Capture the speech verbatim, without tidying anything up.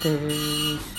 Dates.